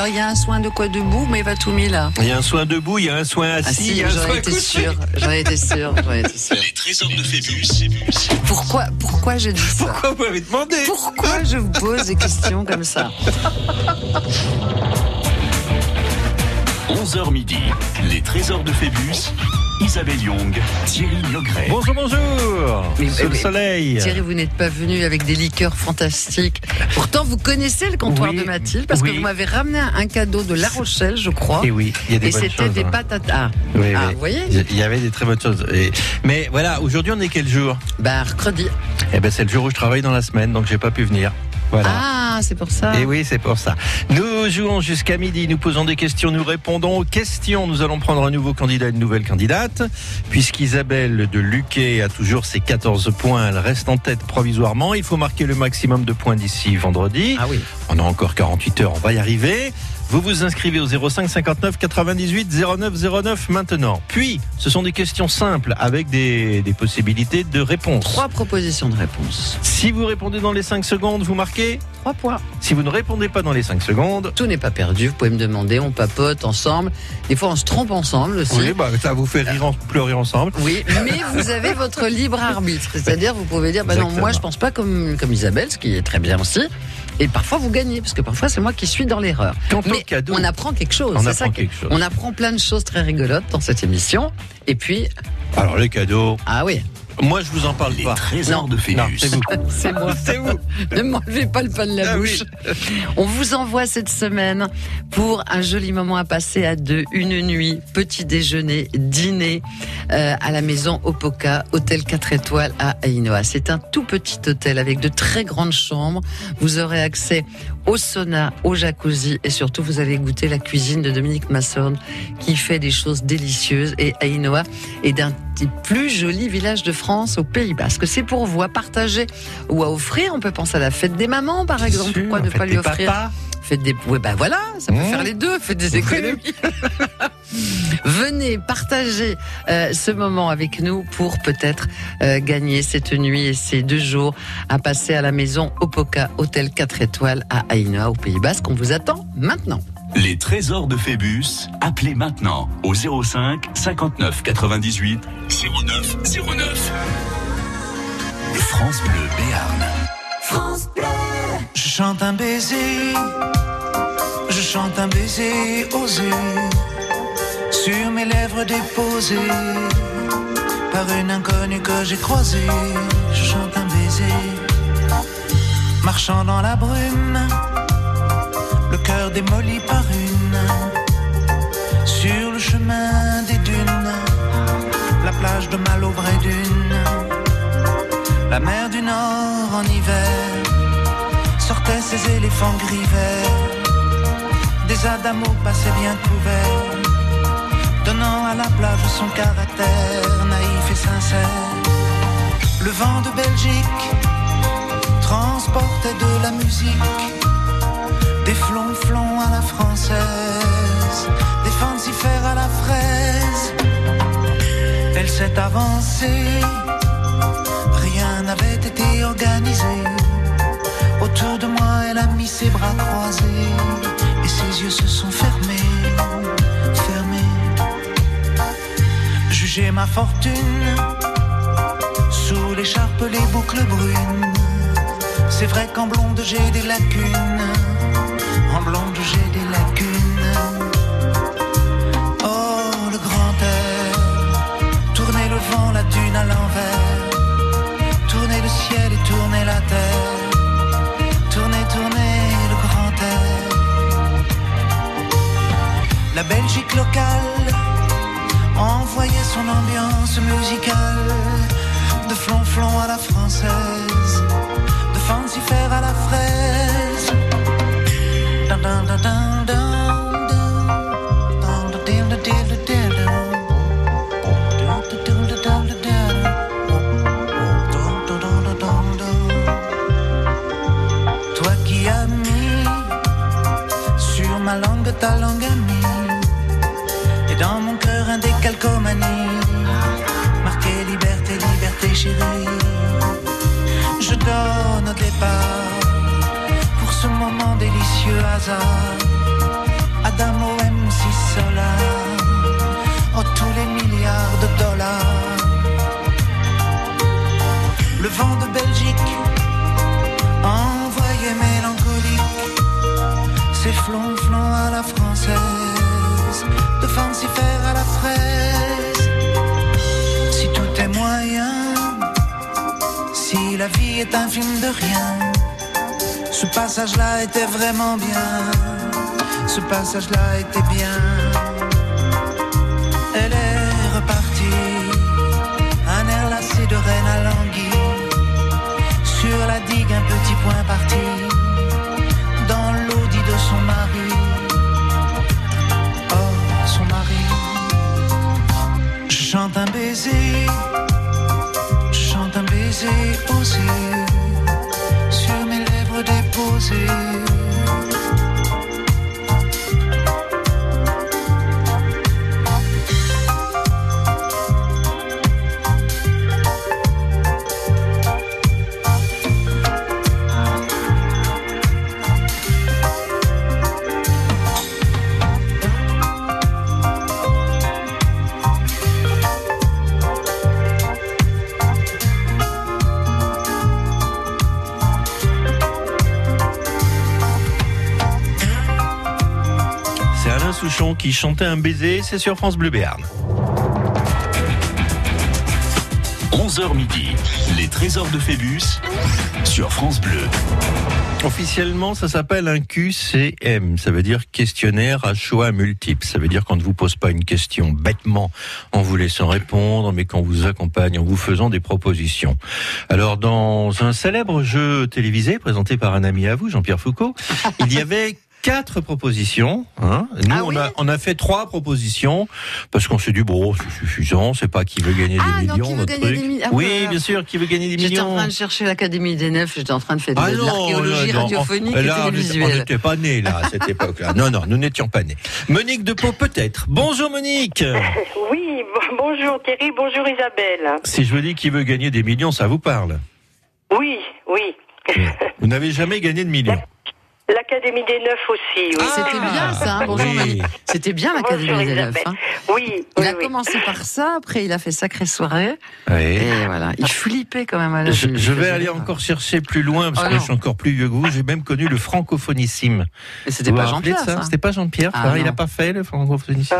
Alors, il y a un soin de quoi debout, mais va tout mis là. Il y a un soin debout, il y a un soin assis, il y a un soin couché. J'en étais sûre. Les trésors de Phébus. Pourquoi j'ai dit ça ? Pourquoi vous m'avez demandé ? Pourquoi je vous pose des questions comme ça ? 11h midi, les trésors de Phébus. Isabelle Young, Thierry Legret. Bonjour. Sous le soleil. Thierry, vous n'êtes pas venu avec des liqueurs fantastiques. Pourtant, vous connaissez le comptoir de Mathilde parce que vous m'avez ramené un cadeau de La Rochelle, je crois. Et oui, il y a des bonnes choses. Et c'était des patates. Vous voyez ? Il y avait des très bonnes choses. Mais voilà, aujourd'hui, on est quel jour ? Mercredi. Eh ben, c'est le jour où je travaille dans la semaine, donc j'ai pas pu venir. Voilà. Ah, c'est pour ça. Et oui, c'est pour ça. Nous jouons jusqu'à midi, nous posons des questions, nous répondons aux questions. Nous allons prendre un nouveau candidat, une nouvelle candidate. Puisqu'Isabelle de Luquet a toujours ses 14 points, elle reste en tête provisoirement. Il faut marquer le maximum de points d'ici vendredi. Ah oui. On a encore 48 heures, on va y arriver. Vous vous inscrivez au 05 59 98 09 09 maintenant. Puis, ce sont des questions simples avec des possibilités de réponse. 3 propositions de réponse. Si vous répondez dans les 5 secondes, vous marquez 3 points. Si vous ne répondez pas dans les 5 secondes... Tout n'est pas perdu, vous pouvez me demander, on papote ensemble. Des fois, on se trompe ensemble aussi. Oui, ça vous fait rire, pleurer ensemble. Oui, mais vous avez votre libre arbitre. C'est-à-dire, vous pouvez dire, non, moi, je ne pense pas comme Isabelle, ce qui est très bien aussi. Et parfois, vous gagnez, parce que parfois, c'est moi qui suis dans l'erreur. On apprend quelque chose. On apprend plein de choses très rigolotes dans cette émission. Et puis... Alors, les cadeaux... Ah oui. Moi, je vous en parle pas. Trésors de Phébus. Non, c'est vous. C'est moi. C'est vous. Ne m'enlevez pas le pain de la bouche. Oui. On vous envoie cette semaine pour un joli moment à passer à deux. Une nuit, petit déjeuner, dîner à la maison Opoka, hôtel 4 étoiles à Aïnoa. C'est un tout petit hôtel avec de très grandes chambres. Vous aurez accès au sauna, au jacuzzi et surtout vous allez goûter la cuisine de Dominique Masson qui fait des choses délicieuses. Et Aïnoa est d'un des plus jolis villages de France au Pays Basque. C'est pour vous à partager ou à offrir. On peut penser à la fête des mamans par exemple. Pourquoi ne pas lui offrir papas. Faites des... Oui, voilà, ça peut faire les deux, faites des économies. Venez partager ce moment avec nous pour peut-être gagner cette nuit et ces 2 jours à passer à la maison Opoka, hôtel 4 étoiles à Ainhoa, au Pays Basque. On vous attend maintenant. Les trésors de Phébus, appelez maintenant au 05 59 98 09 09. France Bleu Béarn. France Bleu. Je chante un baiser, je chante un baiser osé, sur mes lèvres déposées, par une inconnue que j'ai croisée. Je chante un baiser, marchant dans la brume, le cœur démoli par une, sur le chemin des dunes, la plage de Malaubrée d'une, la mer du Nord en hiver. Sortaient ces éléphants gris verts, des adamos passaient bien couverts, donnant à la plage son caractère naïf et sincère. Le vent de Belgique transportait de la musique, des flonflons à la française, des fancifères à la fraise. Elle s'est avancée, rien n'avait été organisé. Autour de moi, elle a mis ses bras croisés et ses yeux se sont fermés. Jugez ma fortune sous l'écharpe, les boucles brunes. C'est vrai qu'en blonde j'ai des lacunes, en blonde j'ai des lacunes. Oh, le grand air, tournez le vent, la dune à l'envers, tournez le ciel et tournez la terre. Tournez, tournez le grand air. La Belgique locale envoyait son ambiance musicale, de flonflon à la française, de fancifère à la fraise. Dun, dun, dun, dun, dun, dun, dun, dun, dun, dun. Ta langue amie, et dans mon cœur un décalcomanie, marqué liberté, liberté chérie. Je donne au départ pour ce moment délicieux hasard, d'Amoemsi Sola, oh tous les milliards de dollars. Le vent de Belgique, envoyé mélancolique, ses flonflons à la française, de fancifères à la fraise. Si tout est moyen, si la vie est un film de rien, ce passage-là était vraiment bien, ce passage-là était bien. Elle est repartie, un air lassé de reine à l'anguille, sur la digue un petit point parti, dans l'audi de son mari. Oh, son mari. Je chante un baiser, je chante un baiser posé, sur mes lèvres déposées. Qui chantait un baiser, c'est sur France Bleu Béarn. 11h midi, les trésors de Phébus sur France Bleu. Officiellement, ça s'appelle un QCM, ça veut dire questionnaire à choix multiples. Ça veut dire qu'on ne vous pose pas une question bêtement en vous laissant répondre, mais qu'on vous accompagne en vous faisant des propositions. Alors, dans un célèbre jeu télévisé présenté par un ami à vous, Jean-Pierre Foucault, il y avait 4 propositions, hein. Nous, ah oui, on a fait 3 propositions parce qu'on s'est dit, bon, c'est suffisant, c'est pas qui veut gagner des millions, qui veut notre gagner truc. Ah, oui, bien sûr, qui veut gagner des millions. J'étais en train de chercher l'Académie des Neufs, j'étais en train de faire de l'archéologie radiophonique et télévisuelle. On n'était pas nés, là, à cette époque-là. Non, nous n'étions pas nés. Monique Depau, peut-être. Bonjour, Monique. Oui, bonjour, Thierry, bonjour, Isabelle. Si je vous dis qui veut gagner des millions, ça vous parle? Oui. Vous n'avez jamais gagné de millions? L'Académie des Neufs aussi. Oui. Ah, c'était bien ça, hein, bonjour. Oui. C'était bien l'Académie des Neufs. Hein. Oui. Il a commencé par ça, après il a fait sacrée soirée. Oui. Et voilà, il flippait quand même. À la je vais aller encore chercher plus loin, parce que je suis encore plus vieux que vous. J'ai même connu le francophonissime. Et c'était pas Jean-Pierre, ça. C'était pas Jean-Pierre, ça. Il n'a pas fait le francophonissime.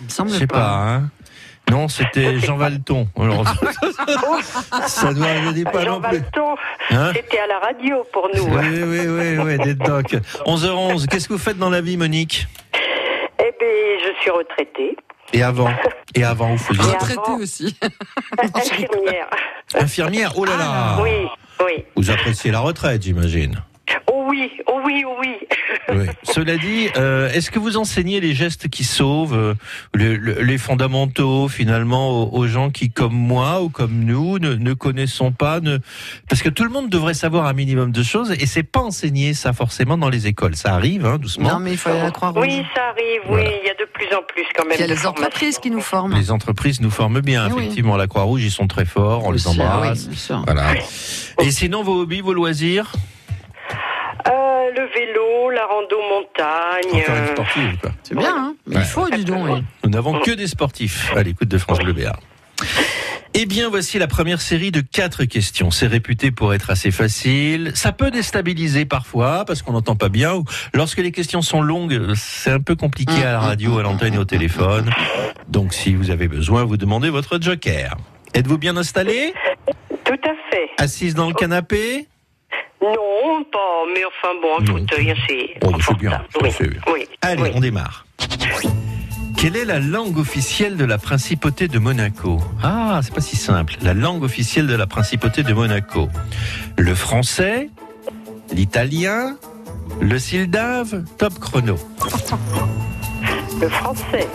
Il me semble pas. Je sais pas, hein. Non, c'était Jean Valton. Alors, ça doit arriver pas Jean non plus. Valton, hein, c'était à la radio pour nous. Oui, des tocs. 11h11, qu'est-ce que vous faites dans la vie, Monique? Eh bien, je suis retraitée. Et avant, vous faisiez retraitée aussi. Infirmière, oh là là. Oui. Vous appréciez la retraite, j'imagine. Oui. Cela dit, est-ce que vous enseignez les gestes qui sauvent, les fondamentaux finalement aux gens qui, comme moi ou comme nous, ne connaissons pas, parce que tout le monde devrait savoir un minimum de choses et c'est pas enseigné ça forcément dans les écoles. Ça arrive, hein, doucement. Non, mais il faut aller à la Croix-Rouge. Oui, ça arrive. Voilà. Oui, il y a de plus en plus quand même. Il y a les entreprises qui nous forment. Les entreprises nous forment bien, et effectivement. Oui. La Croix-Rouge, ils sont très forts. On les embrasse. Oui, voilà. Et sinon, vos hobbies, vos loisirs? Le vélo, la rando montagne. Encore une sportive, quoi. C'est bien, hein. Il faut, dis donc. Oui. Nous n'avons que des sportifs à l'écoute de France Bleu Béarn. Eh bien, voici la première série de 4 questions. C'est réputé pour être assez facile. Ça peut déstabiliser parfois, parce qu'on n'entend pas bien. Ou lorsque les questions sont longues, c'est un peu compliqué à la radio, à l'antenne et au téléphone. Donc, si vous avez besoin, vous demandez votre joker. Êtes-vous bien installé? Tout à fait. Assise dans le canapé? Non, pas, mais enfin bon, un fauteuil assez confortable. Oui. Allez, on démarre. Quelle est la langue officielle de la Principauté de Monaco? Ah, c'est pas si simple. La langue officielle de la Principauté de Monaco. Le français, l'italien, le sildave, top chrono. Le français.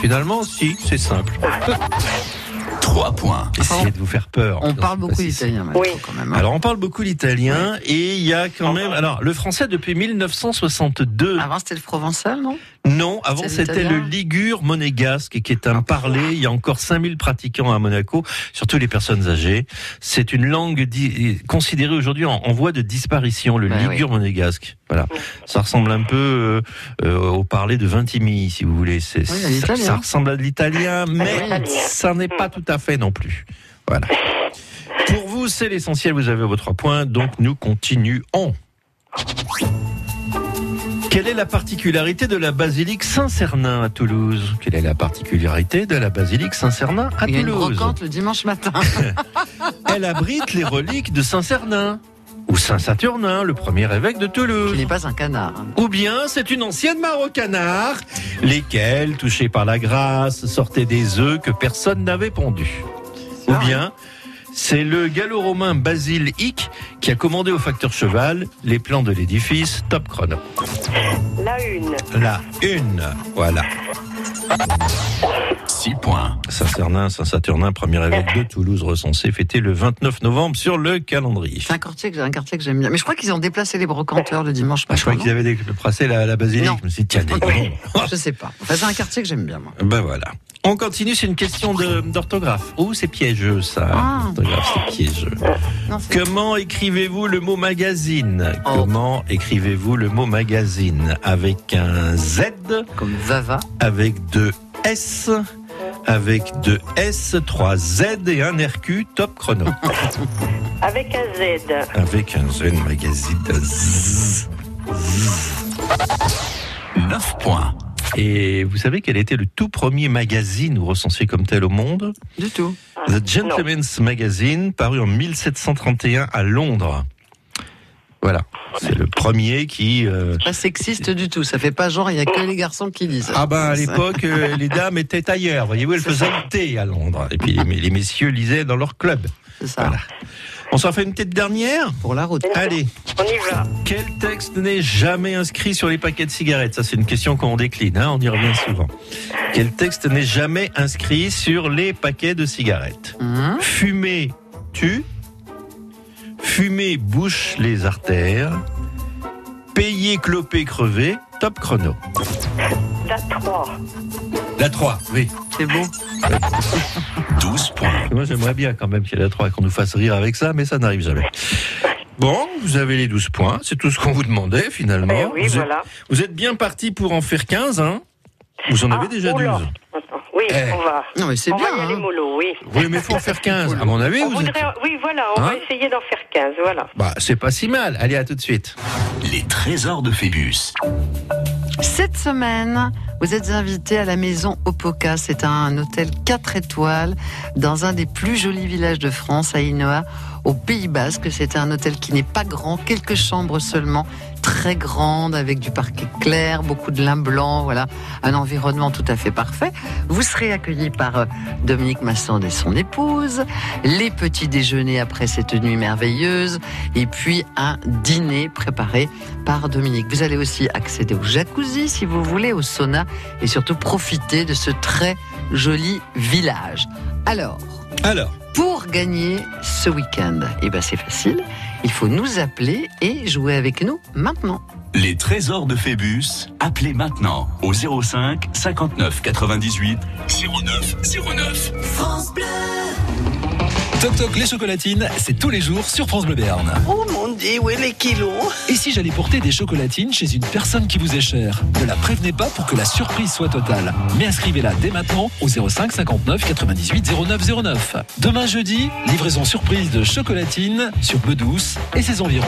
Finalement, si, c'est simple. 3 points. Essayez de vous faire peur. On parle beaucoup l'italien. Oui. Quand même, hein. Alors, on parle beaucoup l'italien, et il y a quand même... Alors, le français depuis 1962. Avant, c'était le provençal, non ? Non, avant c'était le ligure monégasque qui est un parler. Il y a encore 5000 pratiquants à Monaco, surtout les personnes âgées. C'est une langue considérée aujourd'hui en voie de disparition, le ligure monégasque. Voilà, ça ressemble un peu au parler de Vintimille, si vous voulez. C'est, oui, ça ressemble à de l'italien, mais ça n'est pas tout à fait non plus. Voilà. Pour vous, c'est l'essentiel. Vous avez vos 3 points, donc nous continuons. Quelle est la particularité de la basilique Saint-Sernin à Toulouse ? Quelle est la particularité de la basilique Saint-Sernin à Toulouse ? Il y a une brocante le dimanche matin. Elle abrite les reliques de Saint-Sernin ou Saint-Saturnin, le premier évêque de Toulouse. Qui n'est pas un canard. Ou bien c'est une ancienne mare au canard, lesquels, touchés par la grâce, sortaient des œufs que personne n'avait pondus. Ou bien... c'est le gallo-romain Basile Hic qui a commandé au facteur cheval les plans de l'édifice. Top chrono. La une, voilà. 6 points. Saint-Saturnin, premier évêque de Toulouse recensé, fêté le 29 novembre sur le calendrier. C'est un quartier que j'aime bien. Mais je crois qu'ils ont déplacé les brocanteurs le dimanche matin. Je crois qu'ils avaient déplacé la basilique. Non. Je me suis dit, tiens, je sais pas. Enfin, c'est un quartier que j'aime bien, moi. Ben voilà. On continue, c'est une question d'orthographe. Oh, c'est piégeux, ça. Orthographe, c'est piégeux. Non, c'est... Comment écrivez-vous le mot magazine ? Comment écrivez-vous le mot magazine ? Avec un Z. Comme Vava. Avec 2 S. Avec 2 S, 3 Z et un RQ, top chrono. Avec un Z. Avec un Z, magazine. 9 points. Et vous savez quel était le tout premier magazine recensé comme tel au monde ? Du tout. The Gentleman's Magazine, paru en 1731 à Londres. Voilà, c'est le premier qui... Pas sexiste du tout, ça fait pas genre, il n'y a que les garçons qui lisent. Ah ben à l'époque, les dames étaient ailleurs, voyez-vous, elles faisaient le thé à Londres. Et puis les messieurs lisaient dans leur club. C'est ça. Voilà. On s'en fait une petite dernière ? Pour la route. Allez, on y va. Quel texte n'est jamais inscrit sur les paquets de cigarettes ? Ça c'est une question qu'on décline, on y revient souvent. Quel texte n'est jamais inscrit sur les paquets de cigarettes ? Fumer tue. Fumer bouche les artères, payer, cloper, crever, top chrono. La 3, oui. C'est bon. 12 points. Moi j'aimerais bien quand même qu'il y ait la 3 et qu'on nous fasse rire avec ça, mais ça n'arrive jamais. Bon, vous avez les 12 points, c'est tout ce qu'on vous demandait finalement. Eh oui, voilà. Vous êtes bien parti pour en faire 15, hein ? Vous en avez déjà 12. Oui, on va. Non, mais c'est on bien. Va y aller mollo, oui. Oui, mais il faut en faire 15. À mon avis, oui, voilà, on va essayer d'en faire 15. Voilà. Bah, c'est pas si mal. Allez, à tout de suite. Les trésors de Phébus. Cette semaine, vous êtes invité à la maison Opoka. C'est un hôtel 4 étoiles dans un des plus jolis villages de France, à Aïnoa, au Pays Basque. C'est un hôtel qui n'est pas grand, quelques chambres seulement, très grandes, avec du parquet clair, beaucoup de lin blanc, voilà, un environnement tout à fait parfait. Vous serez accueillis par Dominique Masson et son épouse, les petits déjeuners après cette nuit merveilleuse, et puis un dîner préparé par Dominique. Vous allez aussi accéder au jacuzzi, si vous voulez, au sauna, et surtout profiter de ce très joli village. Alors, pour gagner ce week-end, eh ben c'est facile. Il faut nous appeler et jouer avec nous maintenant. Les trésors de Phébus, appelez maintenant au 05 59 98 09 09. France Bleu. Toc Toc, les chocolatines, c'est tous les jours sur France Bleu Béarn. Oh mon Dieu, où est les kilos ? Et si j'allais porter des chocolatines chez une personne qui vous est chère ? Ne la prévenez pas pour que la surprise soit totale. Mais inscrivez-la dès maintenant au 05 59 98 09 09. Demain jeudi, livraison surprise de chocolatines sur Bedouce et ses environs.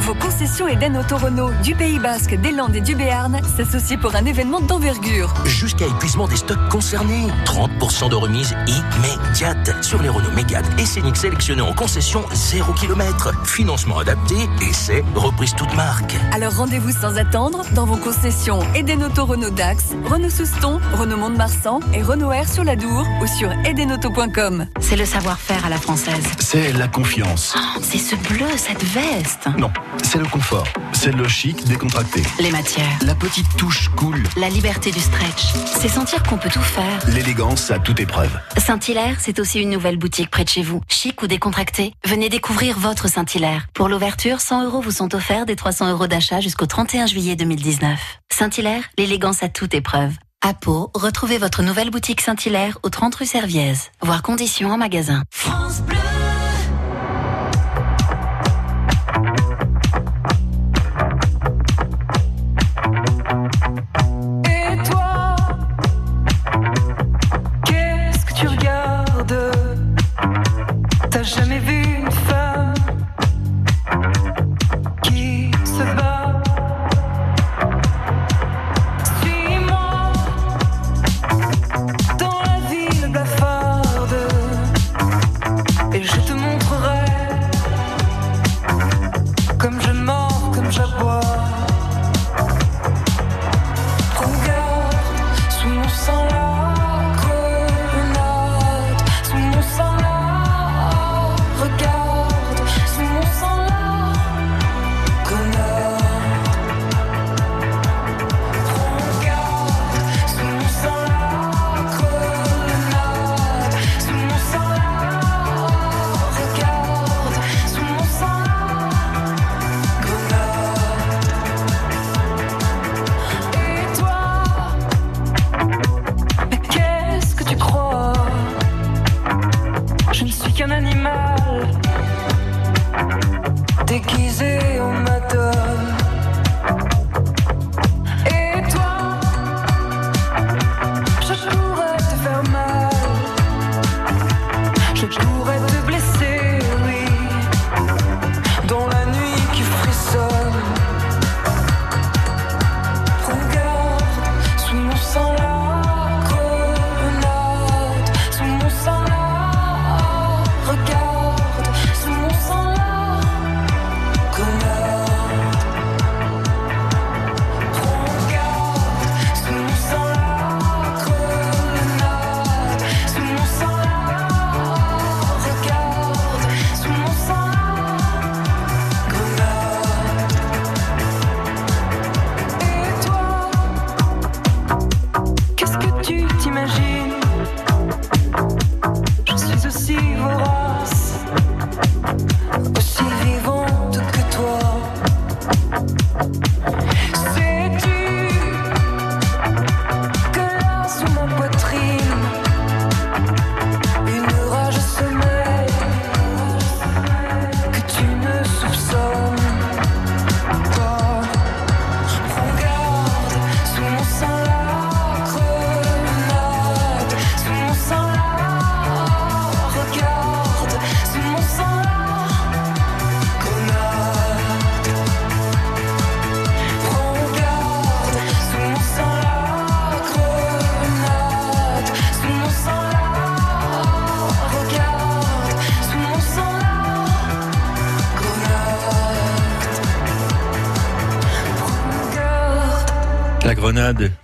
Vos concessions Eden Auto Renault du Pays Basque, des Landes et du Béarn s'associent pour un événement d'envergure. Jusqu'à épuisement des stocks concernés. 30% de remise immédiate sur les Renault Mégane et Scénic sélectionnés en concession 0 km. Financement adapté, essai, reprise toute marque. Alors rendez-vous sans attendre dans vos concessions Eden Auto Renault Dax, Renault Souston, Renault Mont-de-Marsan et Renault Air sur la Dour ou sur edenauto.com. C'est le savoir-faire à la française. C'est la confiance. Oh, c'est ce bleu, cette veste. Non. C'est le confort. confort. C'est le chic décontracté. Les matières. La petite touche cool. La liberté du stretch. C'est sentir qu'on peut tout faire. L'élégance à toute épreuve. Saint-Hilaire, c'est aussi une nouvelle boutique près de chez vous. Chic ou décontracté, venez découvrir votre Saint-Hilaire. Pour l'ouverture, 100 € vous sont offerts des 300 € d'achat jusqu'au 31 juillet 2019. Saint-Hilaire, l'élégance à toute épreuve. À Pau, retrouvez votre nouvelle boutique Saint-Hilaire au 30 rue Serviez. Voir conditions en magasin. France Bleu.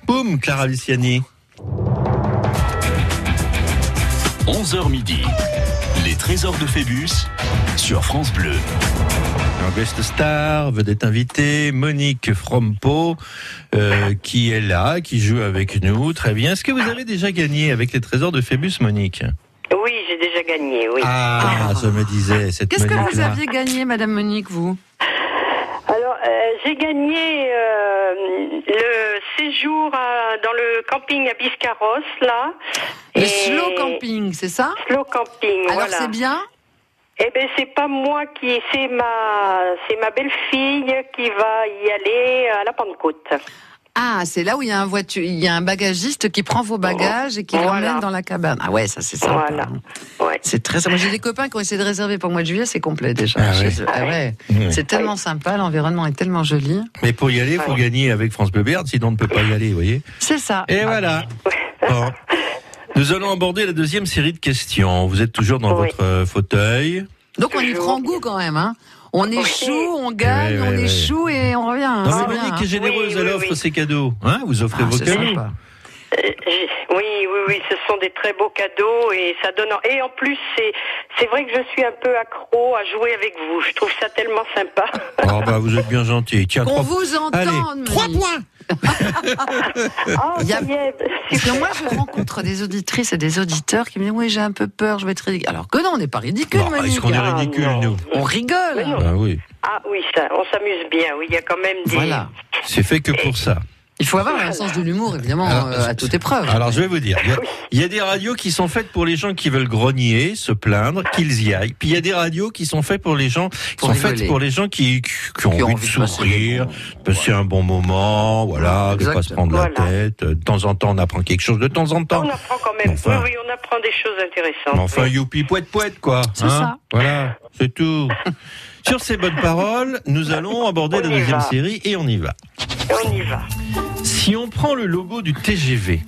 Boum, Clara Luciani. 11h midi, les trésors de Phébus sur France Bleu. Guest star, vedette invitée, Monique from Pau, qui est là, qui joue avec nous. Très bien. Est-ce que vous avez déjà gagné avec les trésors de Phébus, Monique ? Oui, j'ai déjà gagné, oui. Ah, je me disais, cette Qu'est-ce Monique-là. Que vous aviez gagné, Madame Monique, vous ? Alors, j'ai gagné le séjour dans le camping à Biscarrosse, là. Le slow camping, c'est ça ? Slow camping, alors, voilà. Alors, c'est bien ? Eh bien, c'est pas moi qui... C'est ma belle-fille qui va y aller à la Pentecôte. Ah, c'est là où il y a un bagagiste qui prend vos bagages et qui l'emmène dans la cabane. Ah ouais, ça c'est sympa. Voilà. Ouais. C'est très sympa. J'ai des copains qui ont essayé de réserver pour le mois de juillet, c'est complet déjà. Ah ouais. Ah ouais. C'est tellement sympa, l'environnement est tellement joli. Mais pour y aller, il faut gagner avec France Bleu Béarn, sinon on ne peut pas y aller, vous voyez. C'est ça. Et voilà. Bon. Nous allons aborder la deuxième série de questions. Vous êtes toujours dans votre fauteuil. Donc on y prend goût quand même, hein. On échoue, on gagne, on échoue et on revient. Non, mais Monique est généreuse, elle offre ses cadeaux. Hein, vous offrez vos cadeaux. Sympa. Oui, ce sont des très beaux cadeaux et ça donne. Et en plus, c'est vrai que je suis un peu accro à jouer avec vous. Je trouve ça tellement sympa. Oh bah vous êtes bien gentil. Tiens, qu'on vous entende. 3 points. Oh, ça y est. Sinon, moi, je rencontre des auditrices et des auditeurs qui me disent oui, j'ai un peu peur, je vais être ridicule. Alors que non, on n'est pas ridicule. Bon, est-ce qu'on est ridicule, nous? On rigole. Oui, on... Bah, oui. Ah oui, ça, on s'amuse bien. Oui, il y a quand même des. Voilà. C'est fait que pour ça. Il faut avoir un sens de l'humour, évidemment, alors, à toute épreuve. Alors, je vais vous dire, il y a des radios qui sont faites pour les gens qui veulent grogner, se plaindre, qu'ils y aillent. Puis, il y a des radios qui sont faites pour les gens qui ont envie de sourire, de passer un bon moment, voilà, de ne pas se prendre la tête. De temps en temps, on apprend quelque chose. De temps en temps, on apprend quand même. Enfin, oui, on apprend des choses intéressantes. Enfin, youpi, poète, quoi. C'est ça. Voilà, c'est tout. Sur ces bonnes paroles, nous allons aborder la deuxième série et on y va. Si on prend le logo du TGV,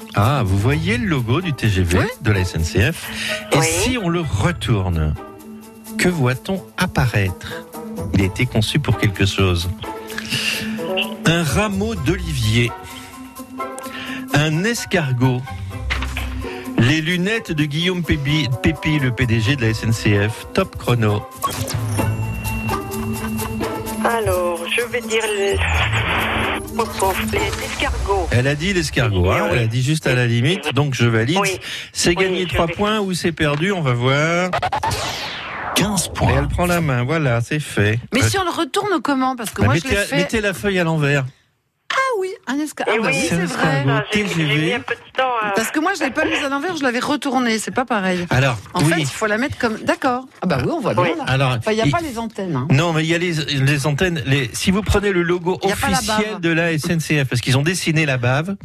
vous voyez le logo du TGV de la SNCF, et si on le retourne, que voit-on apparaître? Il a été conçu pour quelque chose. Un rameau d'olivier, un escargot, les lunettes de Guillaume Pepy, le PDG de la SNCF, top chrono. Alors, je vais dire l'escargot. Elle a dit l'escargot, elle a dit juste à la limite, donc je valide. Oui. C'est gagné 3 points ou c'est perdu, on va voir. 15 points. Et elle prend la main, voilà, c'est fait. Mais si on le retourne comment? Parce que moi, mettez la feuille à l'envers. Ah oui, un escargot. Ah bah oui, c'est vrai. J'ai mis un peu de temps à... Parce que moi, je ne l'ai pas mise à l'envers, je l'avais retournée. C'est pas pareil. Alors, en fait, il faut la mettre comme... D'accord. Ah bah oui, on voit bien là. Alors, il n'y a pas les antennes. Hein. Non, mais il y a les antennes. Si vous prenez le logo officiel de la SNCF, parce qu'ils ont dessiné la bave,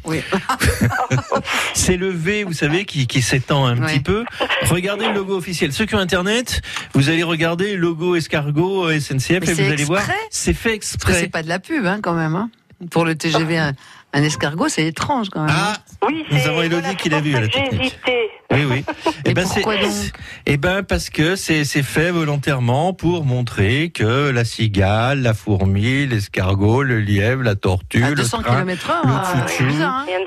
c'est le V, vous savez, qui s'étend un petit peu. Regardez le logo officiel. Ceux qui ont Internet, vous allez regarder logo escargot SNCF et vous allez voir. C'est fait exprès. C'est pas de la pub, hein, quand même. Hein. Pour le TGV, un escargot, c'est étrange quand même. Ah, oui, nous avons Élodie qui l'a vu à la technique. Oui. Parce que c'est fait volontairement pour montrer que la cigale, la fourmi, l'escargot, le lièvre, la tortue, le train, le foutue,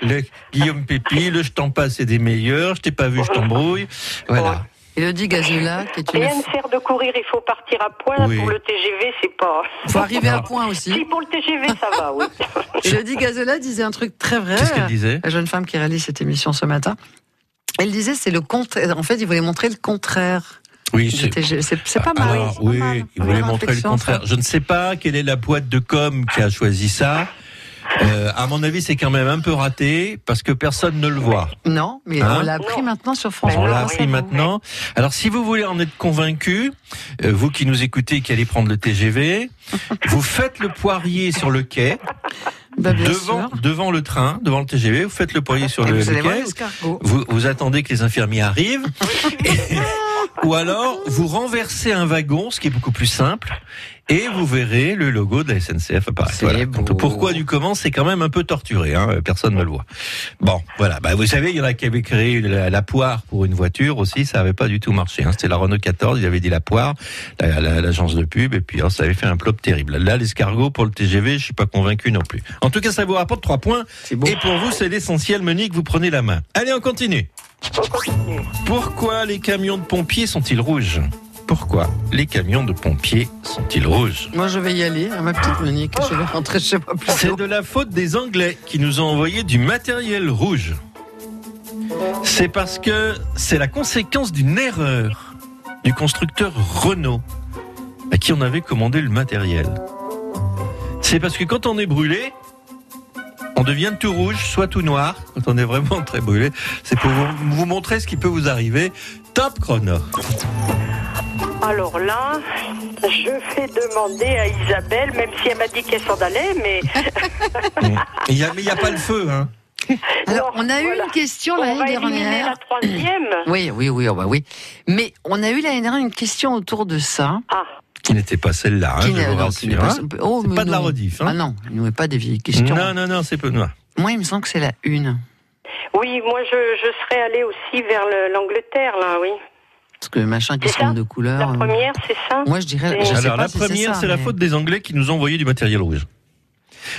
le Guillaume Pepy, le je t'en passe et des meilleurs, je t'ai pas vu, je t'embrouille. Voilà. Élodie Gazela, qui est une... Rien ne sert de courir, il faut partir à point. Pour le TGV, c'est pas... Il faut arriver à point aussi. Si, pour le TGV, ça va, oui. Élodie Gazela disait un truc très vrai. Qu'est-ce qu'elle disait? La jeune femme qui réalise cette émission ce matin. Elle disait, c'est le contraire. En fait, il voulait montrer le contraire. Oui, c'est pas mal. Alors, il voulait montrer le contraire. Je ne sais pas quelle est la boîte de com' qui a choisi ça. À mon avis, c'est quand même un peu raté parce que personne ne le voit. Non, mais on l'a appris maintenant sur France Bleu. On l'a appris maintenant. Alors, si vous voulez en être convaincu, vous qui nous écoutez et qui allez prendre le TGV, vous faites le poirier sur le quai. Devant le train, devant le TGV, vous faites le poirier sur le quai. Vous attendez que les infirmiers arrivent. Ou alors, vous renversez un wagon, ce qui est beaucoup plus simple, et vous verrez le logo de la SNCF apparaître. Voilà. Pourquoi du comment, c'est quand même un peu torturé, hein, personne ne le voit. Bon, voilà. Bah, vous savez, il y en a qui avaient créé la poire pour une voiture aussi, ça n'avait pas du tout marché. Hein. C'était la Renault 14, il avait dit la poire, l'agence de pub, et puis ça avait fait un plop terrible. Là, l'escargot pour le TGV, je ne suis pas convaincu non plus. En tout cas, ça vous rapporte 3 points, bon. Et pour vous, c'est l'essentiel, Monique, vous prenez la main. Allez, on continue. Pourquoi les camions de pompiers sont-ils rouges? Pourquoi les camions de pompiers sont-ils rouges? Moi, je vais y aller, ma petite Monique. Je vais rentrer chez moi plus tôt. C'est de la faute des Anglais qui nous ont envoyé du matériel rouge. C'est parce que c'est la conséquence d'une erreur du constructeur Renault à qui on avait commandé le matériel. C'est parce que quand on est brûlé, on devient tout rouge, soit tout noir, quand on est vraiment très brûlé. C'est pour vous montrer ce qui peut vous arriver. Top chrono. Alors là, je vais demander à Isabelle, même si elle m'a dit qu'elle s'en allait, mais... Il n'y a pas le feu, hein. Alors, on a eu une question l'année dernière. La troisième. Oui. Mais on a eu l'année dernière une question autour de ça. Qui n'était pas celle-là, hein, c'est pas de la rediff. Hein. Ah non, il n'y avait pas des vieilles questions. Non, c'est peu noir. Moi, il me semble que c'est la une. Oui, moi, je serais allée aussi vers l'Angleterre, là, oui. Parce que machin qui se trompe de couleur. La première, c'est ça? Moi, je dirais... La première, c'est la faute des Anglais qui nous ont envoyé du matériel rouge.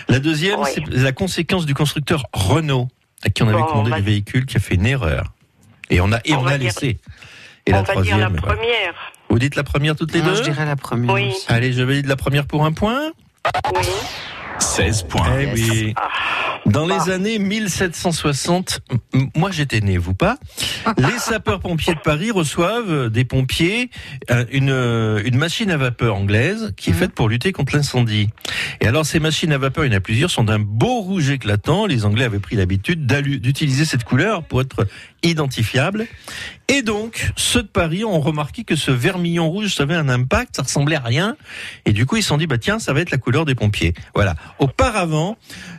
La deuxième, c'est la conséquence du constructeur Renault à qui on avait commandé des véhicules, qui a fait une erreur. Et on a laissé. Et on va dire la première. Vous dites la première toutes les deux ? Je dirais la première. Oui. Allez, je valide la première pour un point. Oui. 16 points. Eh oui. Dans les années 1760, moi j'étais né, vous pas, les sapeurs-pompiers de Paris reçoivent des pompiers une machine à vapeur anglaise qui est faite pour lutter contre l'incendie. Et alors ces machines à vapeur, il y en a plusieurs, sont d'un beau rouge éclatant. Les Anglais avaient pris l'habitude d'utiliser cette couleur pour être identifiables. Et donc, ceux de Paris ont remarqué que ce vermillon rouge, ça avait un impact, ça ressemblait à rien. Et du coup, ils se sont dit, bah tiens, ça va être la couleur des pompiers. Voilà. Auparavant,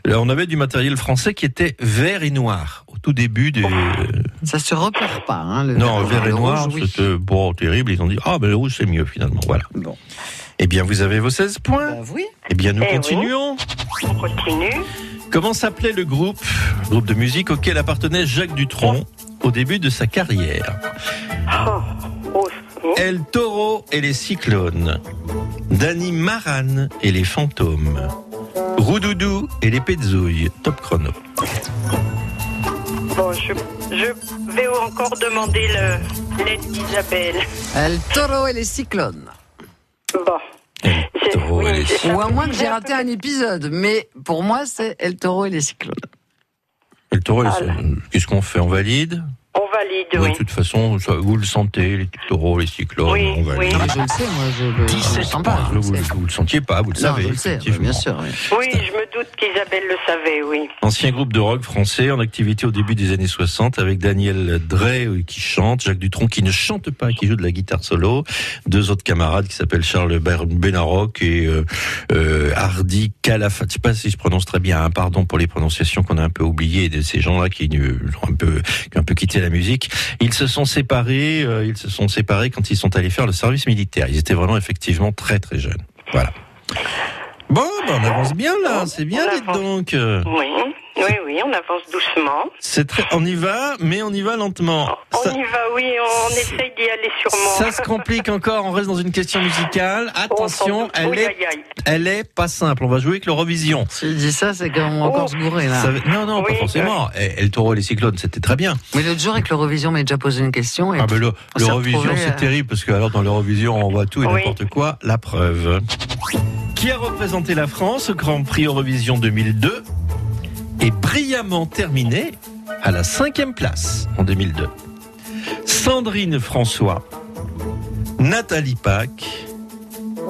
on avait du matériel français qui était vert et noir. Au tout début des... Ça se repère pas, hein, le non, vert et noir, rouge, c'était terrible. Ils ont dit, ah, ben le rouge, c'est mieux, finalement. Voilà. Bon. Eh bien, vous avez vos 16 points. Bah, oui. Eh bien, nous continuons. Oui. On continue. Comment s'appelait le groupe de musique auquel appartenait Jacques Dutronc au début de sa carrière? El Toro et les Cyclones, Danny Maran et les Fantômes, Roudoudou et les Pétzouilles. Top chrono. Bon, je vais encore demander l'aide d'Isabelle. El Toro et les Cyclones. Bon. El Toro et les Cyclones. Ou à moins que j'ai raté un épisode, mais pour moi c'est El Toro et les Cyclones. El Toro, qu'est-ce qu'on fait? On valide? On valide, oui. De toute façon, vous le sentez, les taureaux, les cyclones, oui, on valide. Oui, je le sais, moi, je le sens pas. Vous le sentiez pas, vous le savez. Non, je le sais, bien sûr. Oui, je me doute qu'Isabelle le savait, oui. Ancien groupe de rock français en activité au début des années 60 avec Daniel Drey qui chante, Jacques Dutronc qui ne chante pas, qui joue de la guitare solo, deux autres camarades qui s'appellent Charles Benaroc et Hardy Calafat. Je sais pas si je prononce très bien, hein, pardon pour les prononciations qu'on a un peu oubliées de ces gens-là qui ont un peu quitté la musique. Ils se sont séparés quand ils sont allés faire le service militaire. Ils étaient vraiment effectivement très très jeunes. Voilà. Bon, on avance bien là, c'est bien, dites donc. Oui, on avance doucement. On y va, mais on y va lentement. On essaye d'y aller sûrement. Ça se complique encore, on reste dans une question musicale. Attention, elle est pas simple, on va jouer avec l'Eurovision. Si je dis ça, c'est qu'on va encore se bourrer là. Non, pas forcément. El Toro et les Cyclones, c'était très bien. Mais l'autre jour avec l'Eurovision, on m'a déjà posé une question. Et l'Eurovision, c'est terrible, parce que alors dans l'Eurovision, on voit tout et n'importe quoi, la preuve. Qui a représenté la France au Grand Prix Eurovision 2002 et brillamment terminé à la 5e place en 2002. Sandrine François, Nathalie Pâques,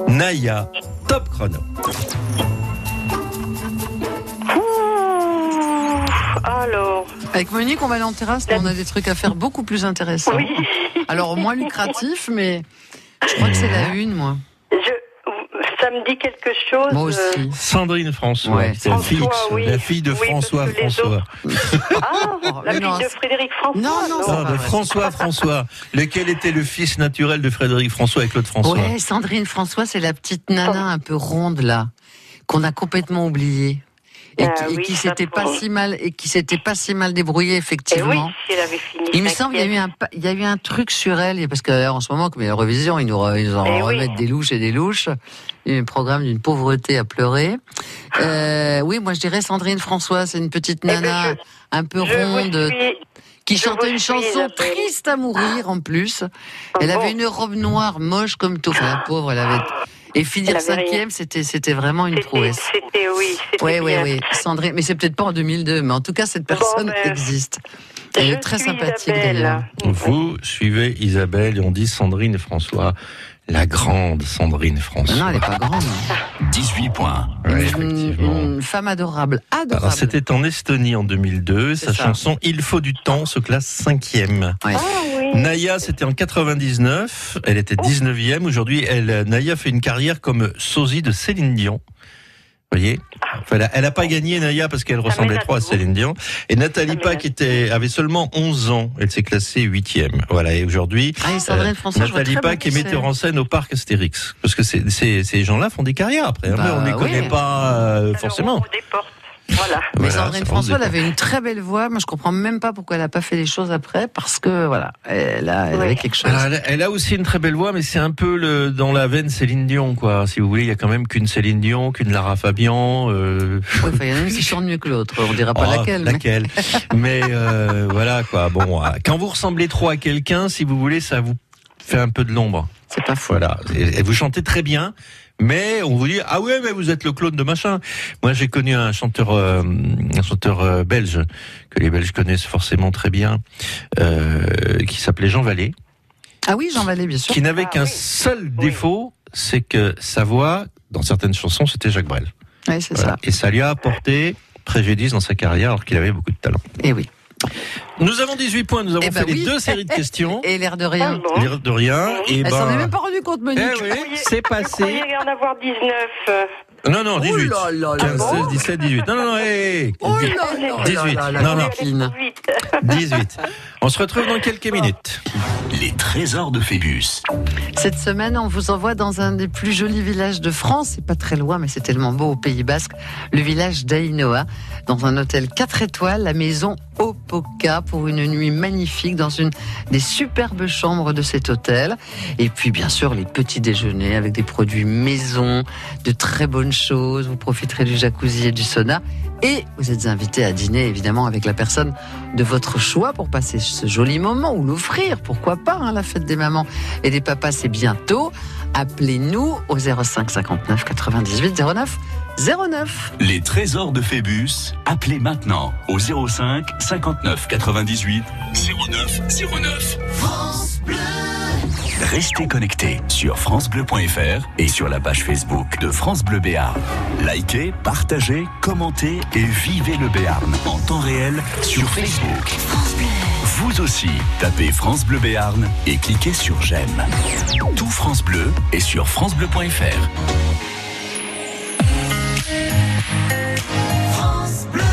Naya, top chrono. Alors, avec Monique, on va aller en terrasse, on a des trucs à faire beaucoup plus intéressants. Oui. Alors, moins lucratif, mais je crois que c'est la une, moi. Ça me dit quelque chose. Moi aussi. Sandrine François, la fille de François. Ah, la fille de Frédéric François. Non, de François, lequel était le fils naturel de Frédéric François et Claude François. Oui, Sandrine François, c'est la petite nana un peu ronde là, qu'on a complètement oubliée. Et qui s'était pas si mal débrouillée, effectivement. Et oui, si elle avait fini. Il me semble qu'il y a eu un truc sur elle, parce qu'en ce moment, comme les révisions, ils en remettent des louches et des louches. Il y a eu un programme d'une pauvreté à pleurer. Oui, moi je dirais Sandrine François, c'est une petite nana un peu ronde, qui chantait une chanson triste à mourir en plus. Elle avait une robe noire moche comme tout. Enfin, la pauvre, elle avait... Et finir 5e, c'était vraiment une prouesse. C'était Sandrine, mais c'est peut-être pas en 2002, mais en tout cas, cette personne existe. Elle est très sympathique, d'ailleurs. Vous suivez Isabelle et on dit Sandrine François, la grande Sandrine François. Non, elle n'est pas grande. 18 points. Ouais, une femme adorable. Alors, c'était en Estonie en 2002. Sa chanson « Il faut du temps » se classe 5e. Ouais. Ah, oui. Naya, c'était en 99. Elle était 19e. Aujourd'hui, Naya fait une carrière comme sosie de Céline Dion. Vous voyez, elle n'a pas gagné, Naya, parce qu'elle ressemblait trop à Céline Dion. Et Nathalie Pâques avait seulement 11 ans. Elle s'est classée 8e. Voilà. Et aujourd'hui, Nathalie Pâques est metteur en scène au parc Astérix. Parce que ces gens-là font des carrières après. On ne les connaît pas forcément. Voilà. Mais Sandrine François, elle avait une très belle voix. Moi, je comprends même pas pourquoi elle n'a pas fait les choses après, parce que voilà, elle avait quelque chose. Alors, elle a aussi une très belle voix, mais c'est un peu dans la veine Céline Dion, quoi. Si vous voulez, il y a quand même qu'une Céline Dion, qu'une Lara Fabian. Oui, il y en a une qui chante mieux que l'autre. On dira pas laquelle. Mais voilà, quoi. Bon, quand vous ressemblez trop à quelqu'un, si vous voulez, ça vous fait un peu de l'ombre. C'est pas fou. Voilà. Et vous chantez très bien. Mais on vous dit, ah ouais, mais vous êtes le clone de machin. Moi, j'ai connu un chanteur belge, que les Belges connaissent forcément très bien, qui s'appelait Jean Vallée. Ah oui, Jean Vallée, bien sûr. Qui n'avait qu'un seul défaut, c'est que sa voix, dans certaines chansons, c'était Jacques Brel. Oui, c'est ça. Et ça lui a apporté préjudice dans sa carrière, alors qu'il avait beaucoup de talent. Eh oui. Nous avons 18 points, nous avons fait les deux séries de questions. Et l'air de rien. L'air de rien. Et elle s'en est même pas rendu compte, Monique. C'est passé. Vous croyez en avoir 19. Non, 18. Oh là là, 15, 16, 17, 18. Non, oh là là, 18. Non. 18. On se retrouve dans quelques minutes. Les trésors de Phébus. Cette semaine, on vous envoie dans un des plus jolis villages de France. C'est pas très loin, mais c'est tellement beau au Pays Basque. Le village d'Aïnoa, dans un hôtel 4 étoiles, la maison Opoka, pour une nuit magnifique dans une des superbes chambres de cet hôtel. Et puis, bien sûr, les petits déjeuners avec des produits maison, de très bonnes choses. Vous profiterez du jacuzzi et du sauna. Et vous êtes invité à dîner, évidemment, avec la personne de votre choix pour passer ce joli moment ou l'offrir. Pourquoi pas, la fête des mamans et des papas, c'est bientôt. Appelez-nous au 05 59 98 09 09. Les trésors de Phébus, appelez maintenant au 05 59 98 09 09. France Bleu. Restez connectés sur francebleu.fr et sur la page Facebook de France Bleu Béarn. Likez, partagez, commentez et vivez le Béarn en temps réel sur Facebook. France Bleu. Vous aussi, tapez France Bleu Béarn et cliquez sur J'aime. Tout France Bleu est sur francebleu.fr. France Bleu.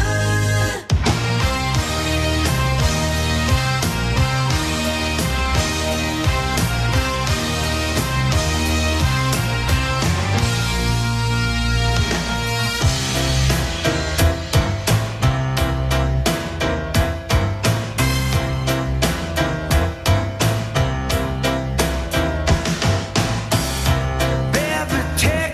Check.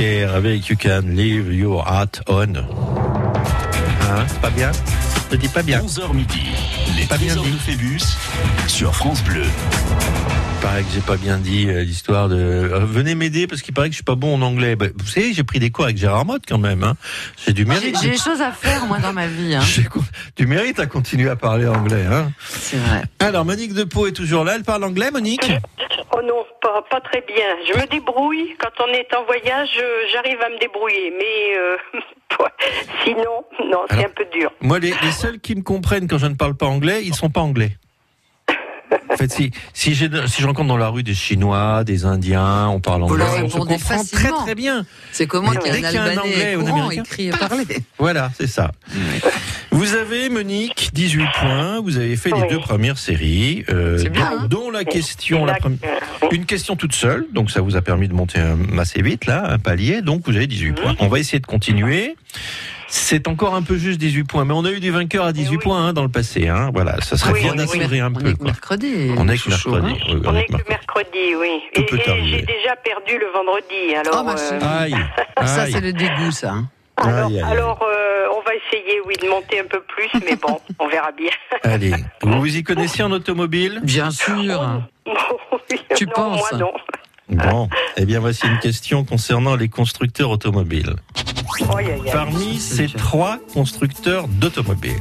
Care avec You Can Leave Your Heart On. Hein, c'est pas bien? Je dis pas bien. 11h midi, les trésors de Phébus sur France Bleu. Il paraît que j'ai pas bien dit l'histoire de... venez m'aider parce qu'il paraît que je suis pas bon en anglais. Bah, vous savez, j'ai pris des cours avec Gérard Motte quand même. Hein. J'ai du mérite. J'ai des choses à faire moi dans ma vie. Hein. J'ai du mérite à continuer à parler anglais. Hein. C'est vrai. Alors Monique Depau est toujours là. Elle parle anglais, Monique? Oh non, pas très bien. Je me débrouille. Quand on est en voyage, j'arrive à me débrouiller. Mais sinon, non, c'est un peu dur. Moi, les seuls qui me comprennent quand je ne parle pas anglais, ils sont pas anglais. En fait, si je rencontre dans la rue des Chinois, des Indiens, on parle anglais, on se comprend facilement. Très bien. C'est comment qu'il y a un Albanais ou un Américain écrit et parlé. Voilà, c'est ça. Vous avez, Monique, 18 points. Vous avez fait les deux premières séries, dont la question, une question toute seule. Donc ça vous a permis de monter assez vite là, un palier. Donc vous avez 18 points. On va essayer de continuer. C'est encore un peu juste 18 points, mais on a eu des vainqueurs à 18 points dans le passé. Hein. Voilà, ça serait bien d'assouvrir un peu. On est que mercredi. On est que mercredi, oui. Et j'ai déjà perdu le vendredi. Alors, ça, c'est le dégoût, ça. Alors, on va essayer, de monter un peu plus, mais bon, on verra bien. Allez, vous y connaissez en automobile? Bien sûr. Tu penses? Moi, non. Bon, eh bien, voici une question concernant les constructeurs automobiles. Parmi ces trois constructeurs d'automobiles,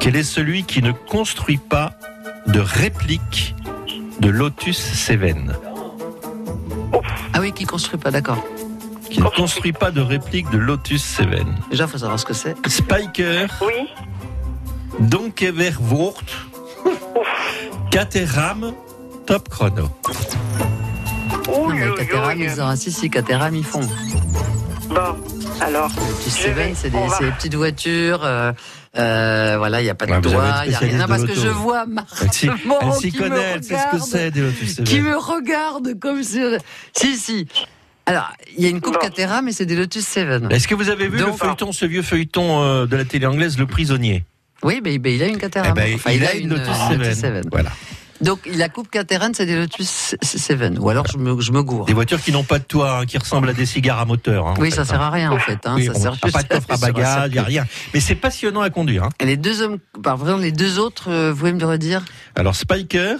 quel est celui qui ne construit pas de réplique de Lotus Seven? Ah oui, qui ne construit pas, d'accord. Qui ne construit pas de réplique de Lotus Seven. Déjà, il faut savoir ce que c'est. Spyker. Oui. Donkerweerwoord. Caterham. Top Chrono. Caterham, ils ont Caterham, ils font. Bon, alors, le Seven, c'est des petites voitures, voilà, il n'y a pas de doigts, il n'y a rien. Non, parce que je vois Marc Moreau qui me regarde comme si. Alors, il y a une coupe Catera, mais c'est des Lotus Seven. Est-ce que vous avez vu ce vieux feuilleton de la télé anglaise, Le Prisonnier? Oui, mais il a une Catera. Il a une Lotus Seven. Voilà. Donc, la coupe Caterham, c'est des Lotus Seven. Ou alors, je me gourre. Des voitures qui n'ont pas de toit, hein, qui ressemblent à des cigares à moteur. Hein, ça sert à rien, en fait. Hein, oui, ça sert pas de coffre à bagages, il n'y a rien. Mais c'est passionnant à conduire. Hein. Et les deux autres, vous pouvez me le redire? Alors, Spyker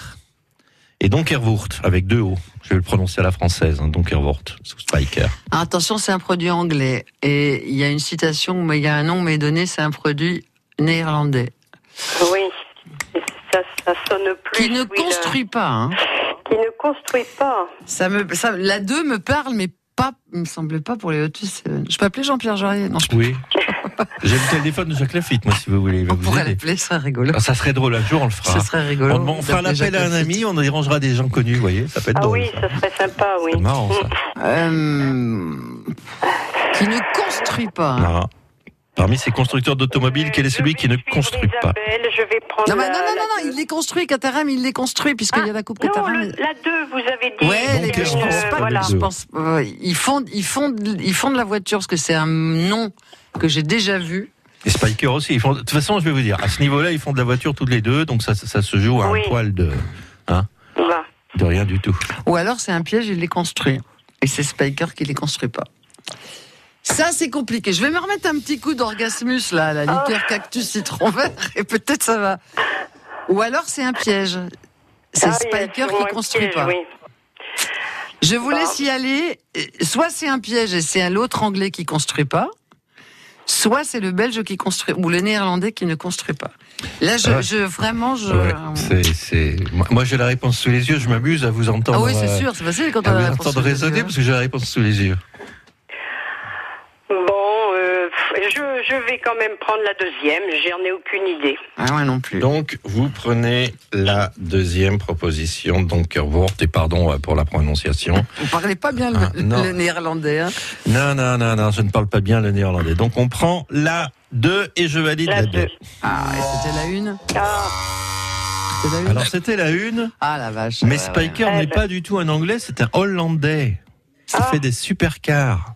et Donkerweerwoord, avec deux O. Je vais le prononcer à la française, hein, Donkerweerwoord, sous Spyker. Ah, attention, c'est un produit anglais. Et il y a une citation, mais il y a un nom, mais donné, c'est un produit néerlandais. Oui. Ça sonne plus. Qui ne construit pas. Hein. Qui ne construit pas. La 2 me parle, mais pas, il me semble pas pour les Lotus. Je peux appeler Jean-Pierre Jarier? Non, oui. J'ai le téléphone de Jacques Lafitte, moi, si vous voulez. On pourrait l'appeler, ce serait rigolo. Ah, ça serait drôle, un jour, on le fera. Ce serait rigolo. On fera l'appel à un ami, on dérangera des gens connus, vous voyez. Ça peut être drôle. Ah oui, ça serait sympa, oui. C'est marrant, ça. Qui ne construit pas. Hein. Non. Parmi ces constructeurs d'automobiles, quel est celui qui ne construit pas? Je vais prendre non, il les construit, Caterham, il les construit, puisqu'il y a la coupe Caterham. La 2, vous avez dit. Ouais, je pense pas. Voilà. Je pense, ils font de la voiture, parce que c'est un nom que j'ai déjà vu. Et Spyker aussi. De toute façon, je vais vous dire, à ce niveau-là, ils font de la voiture toutes les deux, donc ça se joue à un poil de... Hein, de rien du tout. Ou alors, c'est un piège, il les construit. Et c'est Spyker qui les construit pas. Ça, c'est compliqué. Je vais me remettre un petit coup d'orgasmus, là, la liqueur cactus citron vert, et peut-être ça va. Ou alors, c'est un piège. C'est Spyker qui construit pas. Oui. Je vous laisse y aller. Soit c'est un piège et c'est l'autre anglais qui construit pas, soit c'est le belge qui construit, ou le néerlandais qui ne construit pas. Là, je ouais, c'est... Moi, j'ai la réponse sous les yeux, je m'amuse à vous entendre. Ah oui, c'est sûr, c'est facile quand on a la réponse. À vous entendre raisonner, parce que j'ai la réponse sous les yeux. Je vais quand même prendre la deuxième, j'en ai aucune idée. Ah ouais, non plus. Donc, vous prenez la deuxième proposition, Donkerweerwoord, et pardon pour la prononciation. Vous ne parlez pas bien le néerlandais. Hein. Non, je ne parle pas bien le néerlandais. Donc, on prend la 2 et je valide la 2. Ah, et c'était la 1 ? C'était la 1. Alors, c'était la 1. Ah, la vache. Mais Spyker n'est pas du tout un anglais, c'est un hollandais. Ça fait des supercars.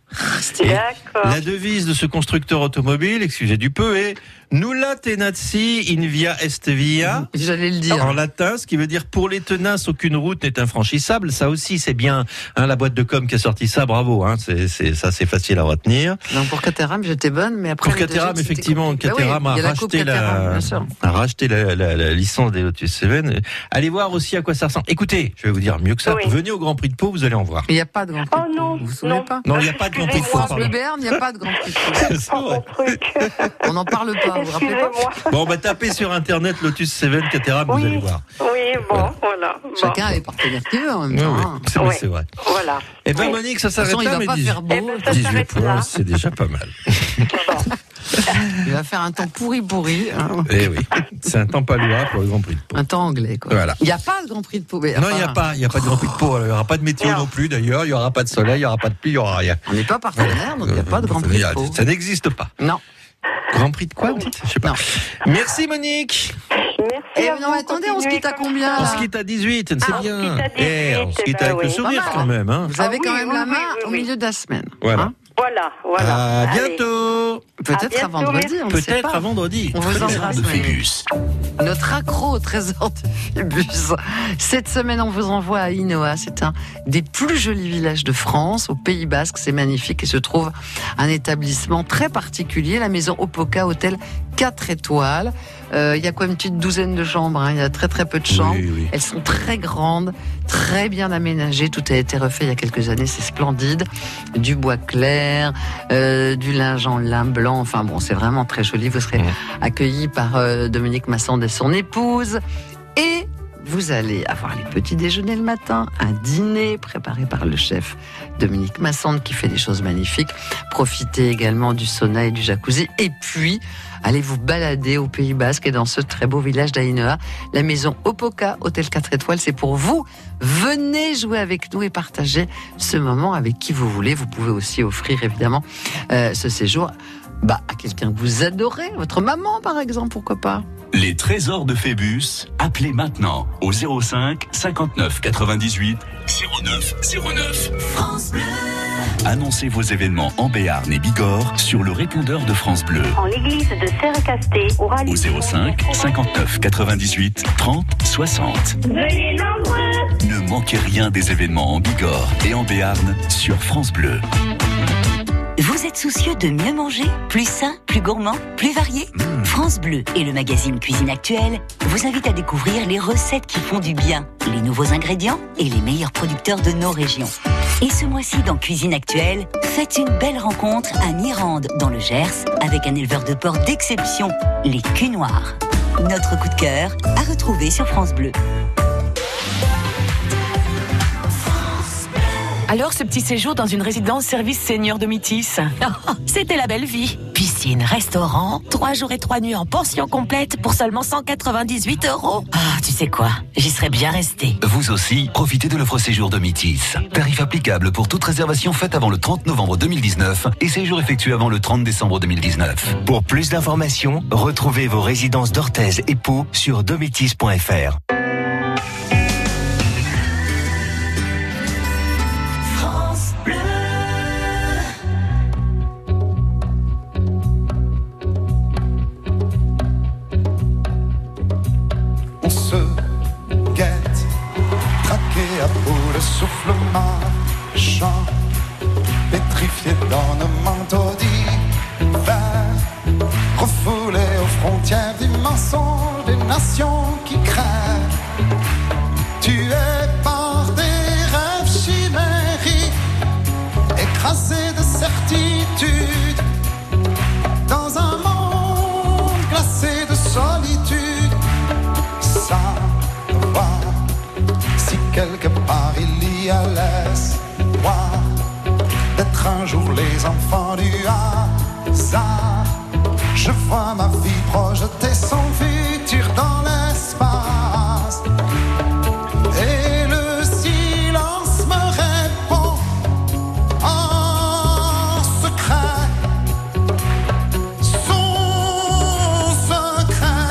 La devise de ce constructeur automobile, excusez du peu, est Nulla tenatsi in via est via. J'allais le dire. En latin, ce qui veut dire pour les tenaces, aucune route n'est infranchissable. Ça aussi, c'est bien, hein, la boîte de com qui a sorti ça, bravo, hein, c'est, ça c'est facile à retenir. Non, pour Caterham, j'étais bonne, mais après. Pour Caterham, effectivement, Caterham a racheté la licence des Lotus 7. Allez voir aussi à quoi ça ressemble. Écoutez, je vais vous dire mieux que ça. Oui. Venez au Grand Prix de Pau, vous allez en voir. Il n'y a pas de Grand Prix de Pau. Vous vous souvenez pas? Non, il n'y a pas de Grand Prix de Pau. France Bleu Béarn, il n'y a pas de Grand Prix de Pau. On n'en parle pas, vous vous rappelez pas? Bon, bah tapez sur internet Lotus 7 Caterham, vous allez voir. Oui, bon, voilà. Chacun a les partenaires qui veut en même temps. C'est vrai. Voilà. Eh bien, Monique, ça s'arrête là, mais 18 points, c'est déjà pas mal. Il va faire un temps pourri. Hein. Eh oui, c'est un temps palois pour le Grand Prix de Pau. Un temps anglais, quoi. Voilà. Il n'y a pas de Grand Prix de Pau. Non, il n'y a pas. Il n'y a pas de Grand Prix de Pau. Il n'y aura pas de météo non plus, d'ailleurs. Il n'y aura pas de soleil, il n'y aura pas de pluie, il n'y aura rien. On n'est pas partenaire, donc il n'y a pas de Grand Prix de Pau. Ça n'existe pas. Non. Grand Prix de quoi, dites ? Je sais pas. Non. Merci, Monique. Merci. Non, mais attendez, on se quitte à combien? On se quitte à 18, c'est bien. On se quitte avec le sourire quand même. Vous avez quand même la main au milieu de la semaine. Voilà. À bientôt. Peut-être à vendredi. Peut-être à vendredi. On vous embrasse. Notre accro au trésor de Phébus. Cette semaine, on vous envoie à Aïnoa. C'est un des plus jolis villages de France, au Pays Basque. C'est magnifique et se trouve un établissement très particulier, la maison Opoka, hôtel 4 étoiles. Il y a quoi, une petite douzaine de chambres, hein. Il y a très peu de chambres. Oui. Elles sont très grandes, très bien aménagées. Tout a été refait il y a quelques années, c'est splendide. Du bois clair, du linge en lin blanc. Enfin bon, c'est vraiment très joli. Vous serez accueillis par Dominique Masson et son épouse. Et vous allez avoir les petits déjeuners le matin, un dîner préparé par le chef Dominique Masson qui fait des choses magnifiques. Profitez également du sauna et du jacuzzi. Et puis, allez vous balader au Pays Basque et dans ce très beau village d'Aïnoa. La maison Opoka, hôtel 4 étoiles, c'est pour vous. Venez jouer avec nous et partagez ce moment avec qui vous voulez. Vous pouvez aussi offrir évidemment ce séjour à quelqu'un que vous adorez, votre maman par exemple, pourquoi pas. Les trésors de Phébus, appelez maintenant au 05 59 98 09 09. France Bleu. Annoncez vos événements en Béarn et Bigorre sur le répondeur de France Bleu. En l'église de Serre-Casté, au 05 59 98 30 60. Venez nombreux. Ne manquez rien des événements en Bigorre et en Béarn sur France Bleu. Vous êtes soucieux de mieux manger, plus sain, plus gourmand, plus varié ? France Bleu et le magazine Cuisine Actuelle vous invitent à découvrir les recettes qui font du bien, les nouveaux ingrédients et les meilleurs producteurs de nos régions. Et ce mois-ci, dans Cuisine Actuelle, faites une belle rencontre à Mirande, dans le Gers, avec un éleveur de porc d'exception, les Culs Noirs. Notre coup de cœur à retrouver sur France Bleu. Alors, ce petit séjour dans une résidence service senior Domitis. Oh, c'était la belle vie. Piscine, restaurant, 3 jours et 3 nuits en pension complète pour seulement 198 €. Ah, tu sais quoi, j'y serais bien resté. Vous aussi, profitez de l'offre séjour Domitis. Tarif applicable pour toute réservation faite avant le 30 novembre 2019 et séjour effectué avant le 30 décembre 2019. Pour plus d'informations, retrouvez vos résidences d'Orthez et Pau sur domitis.fr. Souffle marchand, pétrifié dans nos manteaux d'hiver, refoulé aux frontières du mensonge des nations qui crèvent, tué par des rêves chimériques, écrasé de certitude, dans un monde glacé de solitude. Savoir si quelque part il à l'espoir d'être un jour les enfants du hasard. Je vois ma vie projeter son futur dans l'espace, et le silence me répond en secret. Son secret.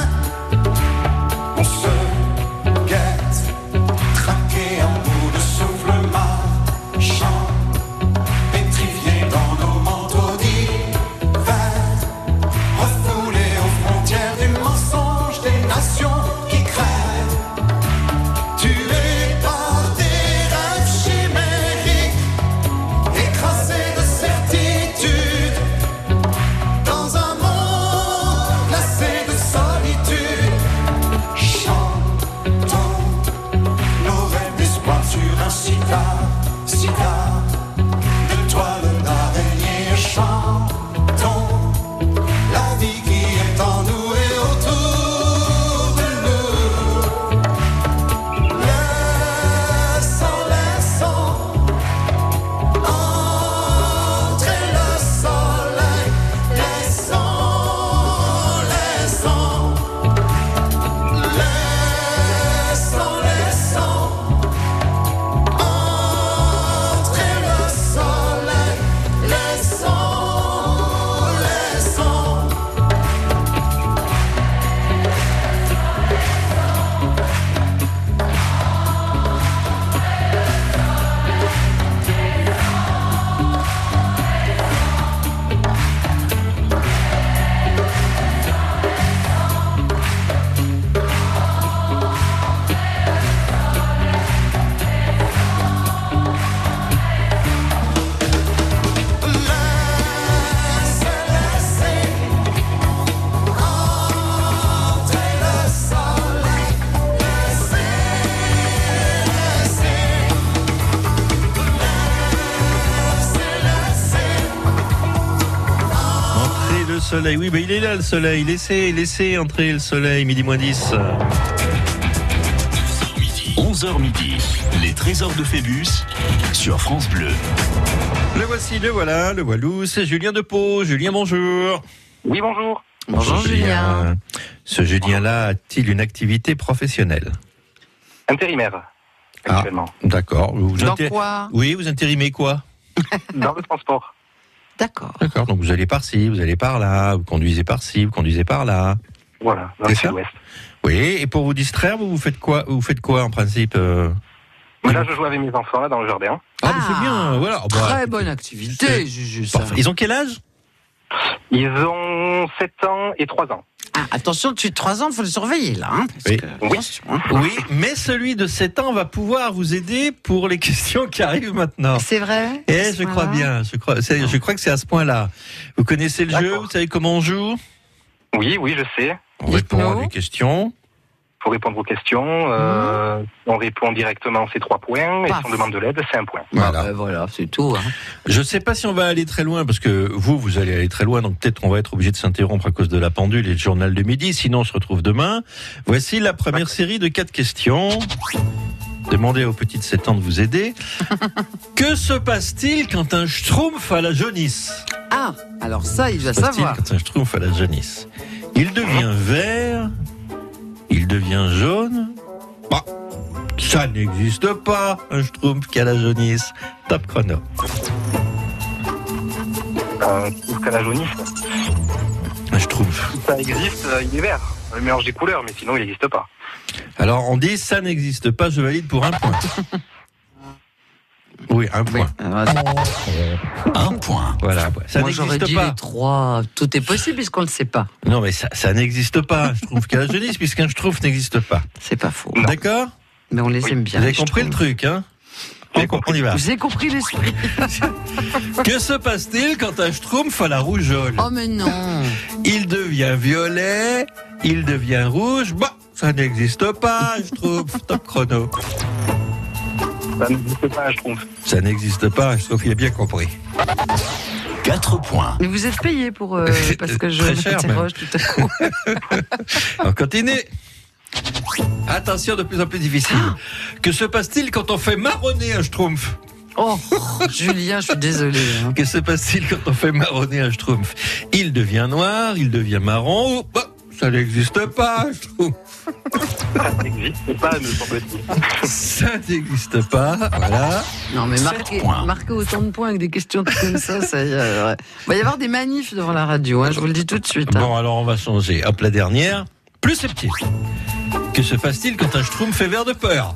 On se guette, traqué en bout. Pétrifié dans nos manteaux d'hiver, refoulé au front. soleil. Oui, mais il est là, le soleil. Laissez entrer le soleil, midi moins 10. 11h midi, les trésors de Phébus sur France Bleu. Le voici, le voilà, le voilou, c'est Julien de Pau. Julien, bonjour. Oui, bonjour. Bonjour Julien. Ce Julien-là a-t-il une activité professionnelle? Intérimaire, actuellement. Ah, d'accord. Dans quoi? Oui, vous intérimez quoi? Dans le transport. D'accord. D'accord, donc vous allez par-ci, vous allez par-là, vous conduisez par-ci, vous conduisez par-là. Voilà, dans le sud-ouest. Oui, et pour vous distraire, vous faites quoi en principe? Là, je joue avec mes enfants là, dans le jardin. Ah, mais c'est bien, voilà. Très bonne activité, Juju. Ils ont quel âge? Ils ont 7 ans et 3 ans. Ah, attention, depuis 3 ans, il faut le surveiller là. Hein, parce oui. Oui, mais celui de 7 ans va pouvoir vous aider pour les questions qui arrivent maintenant. C'est vrai? Eh, je crois bien. Je crois que c'est à ce point-là. Vous connaissez le jeu? Vous savez comment on joue? Oui, je sais. On répond à des questions. Il faut répondre aux questions. On répond directement, c'est 3 points. Et si on demande de l'aide, c'est 1 point. Voilà, c'est tout. Hein. Je ne sais pas si on va aller très loin, parce que vous allez aller très loin, donc peut-être qu'on va être obligé de s'interrompre à cause de la pendule et le journal de midi. Sinon, on se retrouve demain. Voici la première série de 4 questions. Demandez aux petites 7 ans de vous aider. Que se passe-t-il quand un schtroumpf à la jaunisse? Ah, alors ça, il va savoir. Quand un schtroumpf à la jaunisse, il devient vert. Il devient jaune. Bah, ça n'existe pas, un schtroumpf qui a la jaunisse. Top chrono. Un schtroumpf qui a la jaunisse. Un schtroumpf. Ça existe, il est vert. Le mélange des couleurs, mais sinon il n'existe pas. Alors on dit ça n'existe pas, je valide pour 1 point. Oui, 1 point. Oui. 1 point. Voilà. Ça moi, j'aurais dit pas. 3. Tout est possible puisqu'on ne le sait pas. Non, mais ça n'existe pas. Je trouve qu'à la jeunesse, puisqu'un je trouve n'existe pas. C'est pas faux. D'accord? Mais on les aime bien. Vous avez compris le truc, hein? On y va. Vous avez compris l'esprit. Que se passe-t-il quand un schtroumpf à la rougeole? Oh, mais non. Il devient violet, il devient rouge. Bah, ça n'existe pas, je trouve. Top chrono. Ça n'existe pas, je trouve. Ça n'existe pas, je trouve qu'il a bien compris. 4 points. Mais vous êtes payé pour... parce que je m'interroge tout à coup. On continue. Attention, de plus en plus difficile. Que se passe-t-il quand on fait marronner un schtroumpf? Oh, Julien, je suis désolé. Hein. Que se passe-t-il quand on fait marronner un schtroumpf? Il devient noir, il devient marron... Oh, ça n'existe pas, je trouve. Ça n'existe pas, me semble-t-il. Ça n'existe pas, voilà. Non, mais marquer autant de points avec des questions comme ça, ça y est. Il va y avoir des manifs devant la radio, hein, je vous le dis tout de suite. Bon, alors on va changer. Hop, la dernière, plus sceptique. Que se passe-t-il quand un schtroumpf fait vert de peur?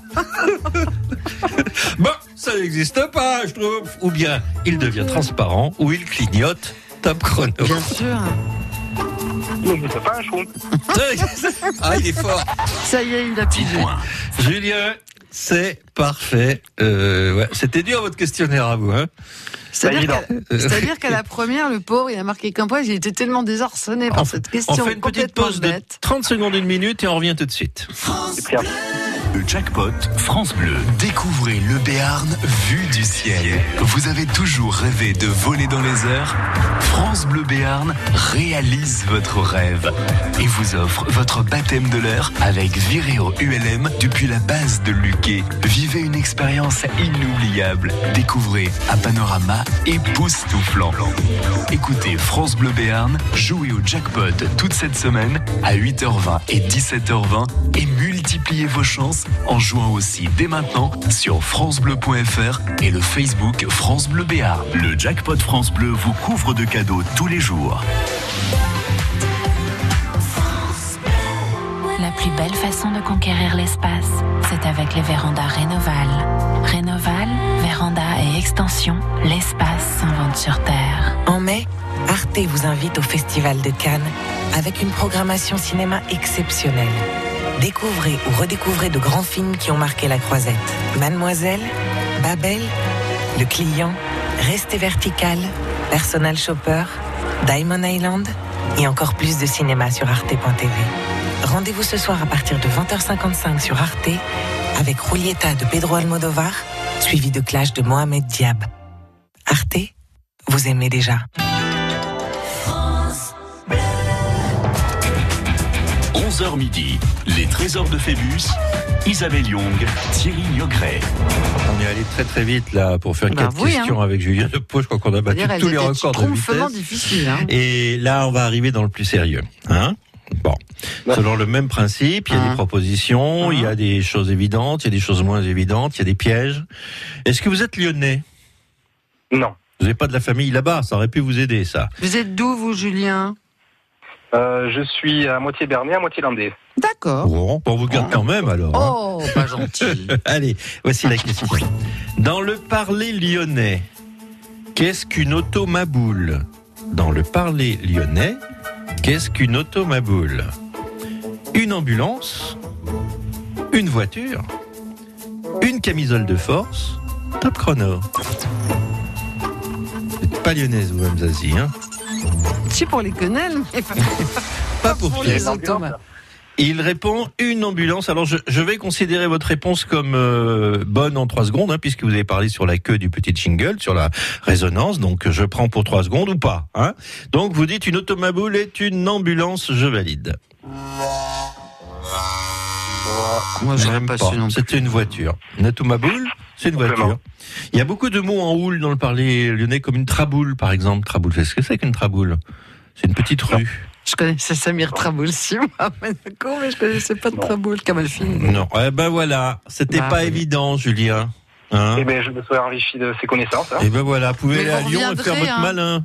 Bon, ça n'existe pas, je trouve. Ou bien il devient transparent, ou il clignote. Top chrono. Bien sûr. Pas un chou. Ah, il est fort. Ça y est, il a pigé. Julien, c'est parfait. C'était dur votre questionnaire à vous, hein. C'est-à-dire qu'à la première, le pauvre, il a marqué qu'un point. Il était tellement désarçonné par cette question. On fait une petite pause de 30 secondes, 1 minute, et on revient tout de suite. Le jackpot France Bleu. Découvrez le Béarn vu du ciel. Vous avez toujours rêvé de voler dans les airs? France Bleu Béarn réalise votre rêve et vous offre votre baptême de l'air avec Vireo ULM depuis la base de Luquet. Vivez une expérience inoubliable. Découvrez un panorama époustouflant. Écoutez France Bleu Béarn, jouez au jackpot toute cette semaine à 8h20 et 17h20 et multipliez vos chances en jouant aussi dès maintenant sur francebleu.fr et le Facebook France Bleu Béarn. Le jackpot France Bleu vous couvre de cadeaux tous les jours. La plus belle façon de conquérir l'espace, c'est avec les vérandas Rénoval. Rénoval, véranda et extension, l'espace s'invente sur Terre. En mai, Arte vous invite au Festival de Cannes avec une programmation cinéma exceptionnelle. Découvrez ou redécouvrez de grands films qui ont marqué la Croisette. Mademoiselle, Babel, Le Client, Restez Vertical, Personal Shopper, Diamond Island et encore plus de cinéma sur arte.tv. Rendez-vous ce soir à partir de 20h55 sur Arte avec Rulieta de Pedro Almodovar, suivi de Clash de Mohamed Diab. Arte, vous aimez déjà. France. 11h midi, les trésors de Phébus, Isabelle Young, Thierry Legret. On est allé très très vite là pour faire questions avec Julien Depau. Je crois qu'on a battu tous les records de vitesse. Difficile, hein. Et là, on va arriver dans le plus sérieux. Hein ? Bon, selon le même principe, il y a des propositions, il y a des choses évidentes, il y a des choses moins évidentes, il y a des pièges. Est-ce que vous êtes lyonnais ? Non. Vous n'avez pas de la famille là-bas, ça aurait pu vous aider, ça. Vous êtes d'où, vous, Julien ? Je suis à moitié bernier, à moitié landais. D'accord. Bon, on vous garde quand même, alors. Oh, hein. Pas gentil. Allez, voici la question. Dans le parler lyonnais, qu'est-ce qu'une automaboule ? Dans le parler lyonnais, qu'est-ce qu'une automaboule ? Une ambulance, une voiture, une camisole de force, top chrono. Vous n'êtes pas lyonnaise, vous, Mzazi, hein ? Si, pour les quenelles. Pas pour les automaboule. Il répond une ambulance. Alors, je vais considérer votre réponse comme bonne en 3 secondes, hein, puisque vous avez parlé sur la queue du petit jingle, sur la résonance. Donc, je prends pour 3 secondes ou pas. Hein. Donc, vous dites une automaboule est une ambulance, je valide. Moi, je n'aime pas. C'était une voiture. Une automaboule, c'est une voiture. Il y a beaucoup de mots en houle dans le parler lyonnais, comme une traboule, par exemple. Traboule, qu'est-ce que c'est qu'une traboule ? C'est une petite rue. Je connaissais Samir Traboul, si, moi, à Monaco, mais je connaissais pas de Traboul, Kamalfine. Non, eh ben voilà, c'était pas évident, Julien. Hein, eh ben, je me suis enrichi de ces connaissances. Hein. Eh ben voilà, vous pouvez aller à Lyon et faire votre malin,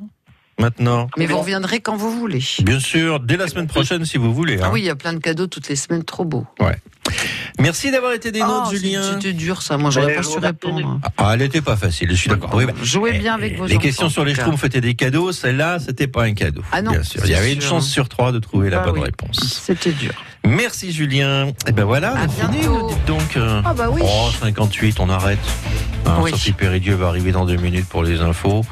maintenant. Mais vous reviendrez quand vous voulez. Bien sûr, dès la semaine prochaine, si vous voulez. Hein. Oui, il y a plein de cadeaux toutes les semaines, trop beau. Ouais. Merci d'avoir été des nôtres, Julien. C'était dur, ça. Moi, j'aurais pas su répondre. Ah, elle était pas facile. Je suis d'accord. Oui, bah, jouez bien avec vos enfants. Les questions sur les schtroumpfs étaient des cadeaux. Celle-là, c'était pas un cadeau. Ah non. Bien sûr. Il y avait une chance sur 3 de trouver la bonne réponse. C'était dur. Merci, Julien. Et ben voilà. À bientôt. Dites donc. Ah bah oui. Oh, 58, on arrête. Sophie Péridieu va arriver dans 2 minutes pour les infos.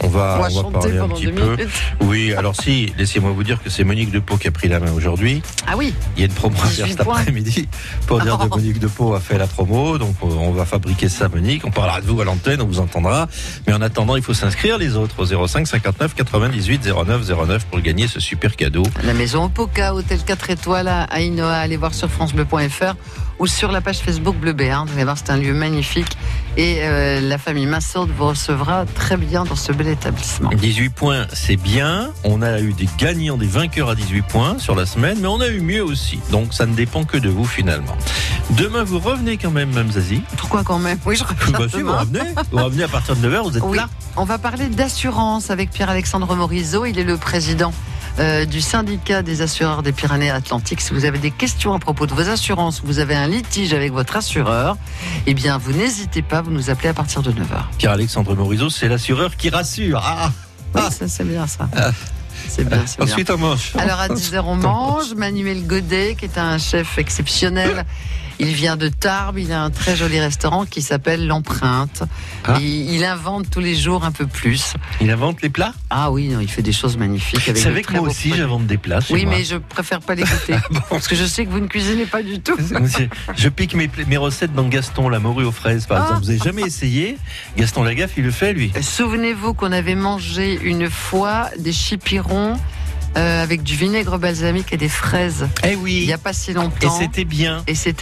On va parler un petit peu. Oui, alors si, laissez-moi vous dire que c'est Monique Depau qui a pris la main aujourd'hui. Ah oui. Il y a une promo à faire cet après-midi. Pour dire de Monique Depau a fait la promo. Donc on va fabriquer ça, Monique. On parlera de vous à l'antenne, on vous entendra. Mais en attendant, il faut s'inscrire les autres au 05 59 98 09 09 pour gagner ce super cadeau. La maison Opoka, hôtel 4 étoiles à Aïnoa. Allez voir sur francebleu.fr ou sur la page Facebook Bleu Béarn. Vous allez voir, c'est un lieu magnifique. Et la famille Masson vous recevra très bien dans ce bel établissement. 18 points, c'est bien. On a eu des gagnants, des vainqueurs à 18 points sur la semaine, mais on a eu mieux aussi. Donc ça ne dépend que de vous finalement. Demain, vous revenez quand même, Mme Zazie. Pourquoi quand même ? Oui, je reviens. Bah si, vous revenez à partir de 9h, vous êtes là. On va parler d'assurance avec Pierre-Alexandre Morisot. Il est le président du syndicat des assureurs des Pyrénées-Atlantiques. Si vous avez des questions à propos de vos assurances, vous avez un litige avec votre assureur, eh bien, vous n'hésitez pas, vous nous appelez à partir de 9h. Pierre-Alexandre Morisot, c'est l'assureur qui rassure. Ah, ça, c'est bien ça. C'est bien. Ensuite, on mange. Alors, à 10h, on mange. Manuel Godet, qui est un chef exceptionnel. Il vient de Tarbes, il a un très joli restaurant qui s'appelle L'Empreinte. Ah. Il invente tous les jours un peu plus. Il invente les plats ? Ah oui, non, il fait des choses magnifiques. Vous savez que moi aussi j'invente des plats. Oui, mais je préfère pas les goûter. Bon. Parce que je sais que vous ne cuisinez pas du tout. Je pique mes recettes dans Gaston, la morue aux fraises par exemple. Vous n'avez jamais essayé ? Gaston Lagaffe, il le fait lui. Souvenez-vous qu'on avait mangé une fois des chipirons avec du vinaigre balsamique et des fraises. Eh oui. Il n'y a pas si longtemps. Et c'était bien. Et c'était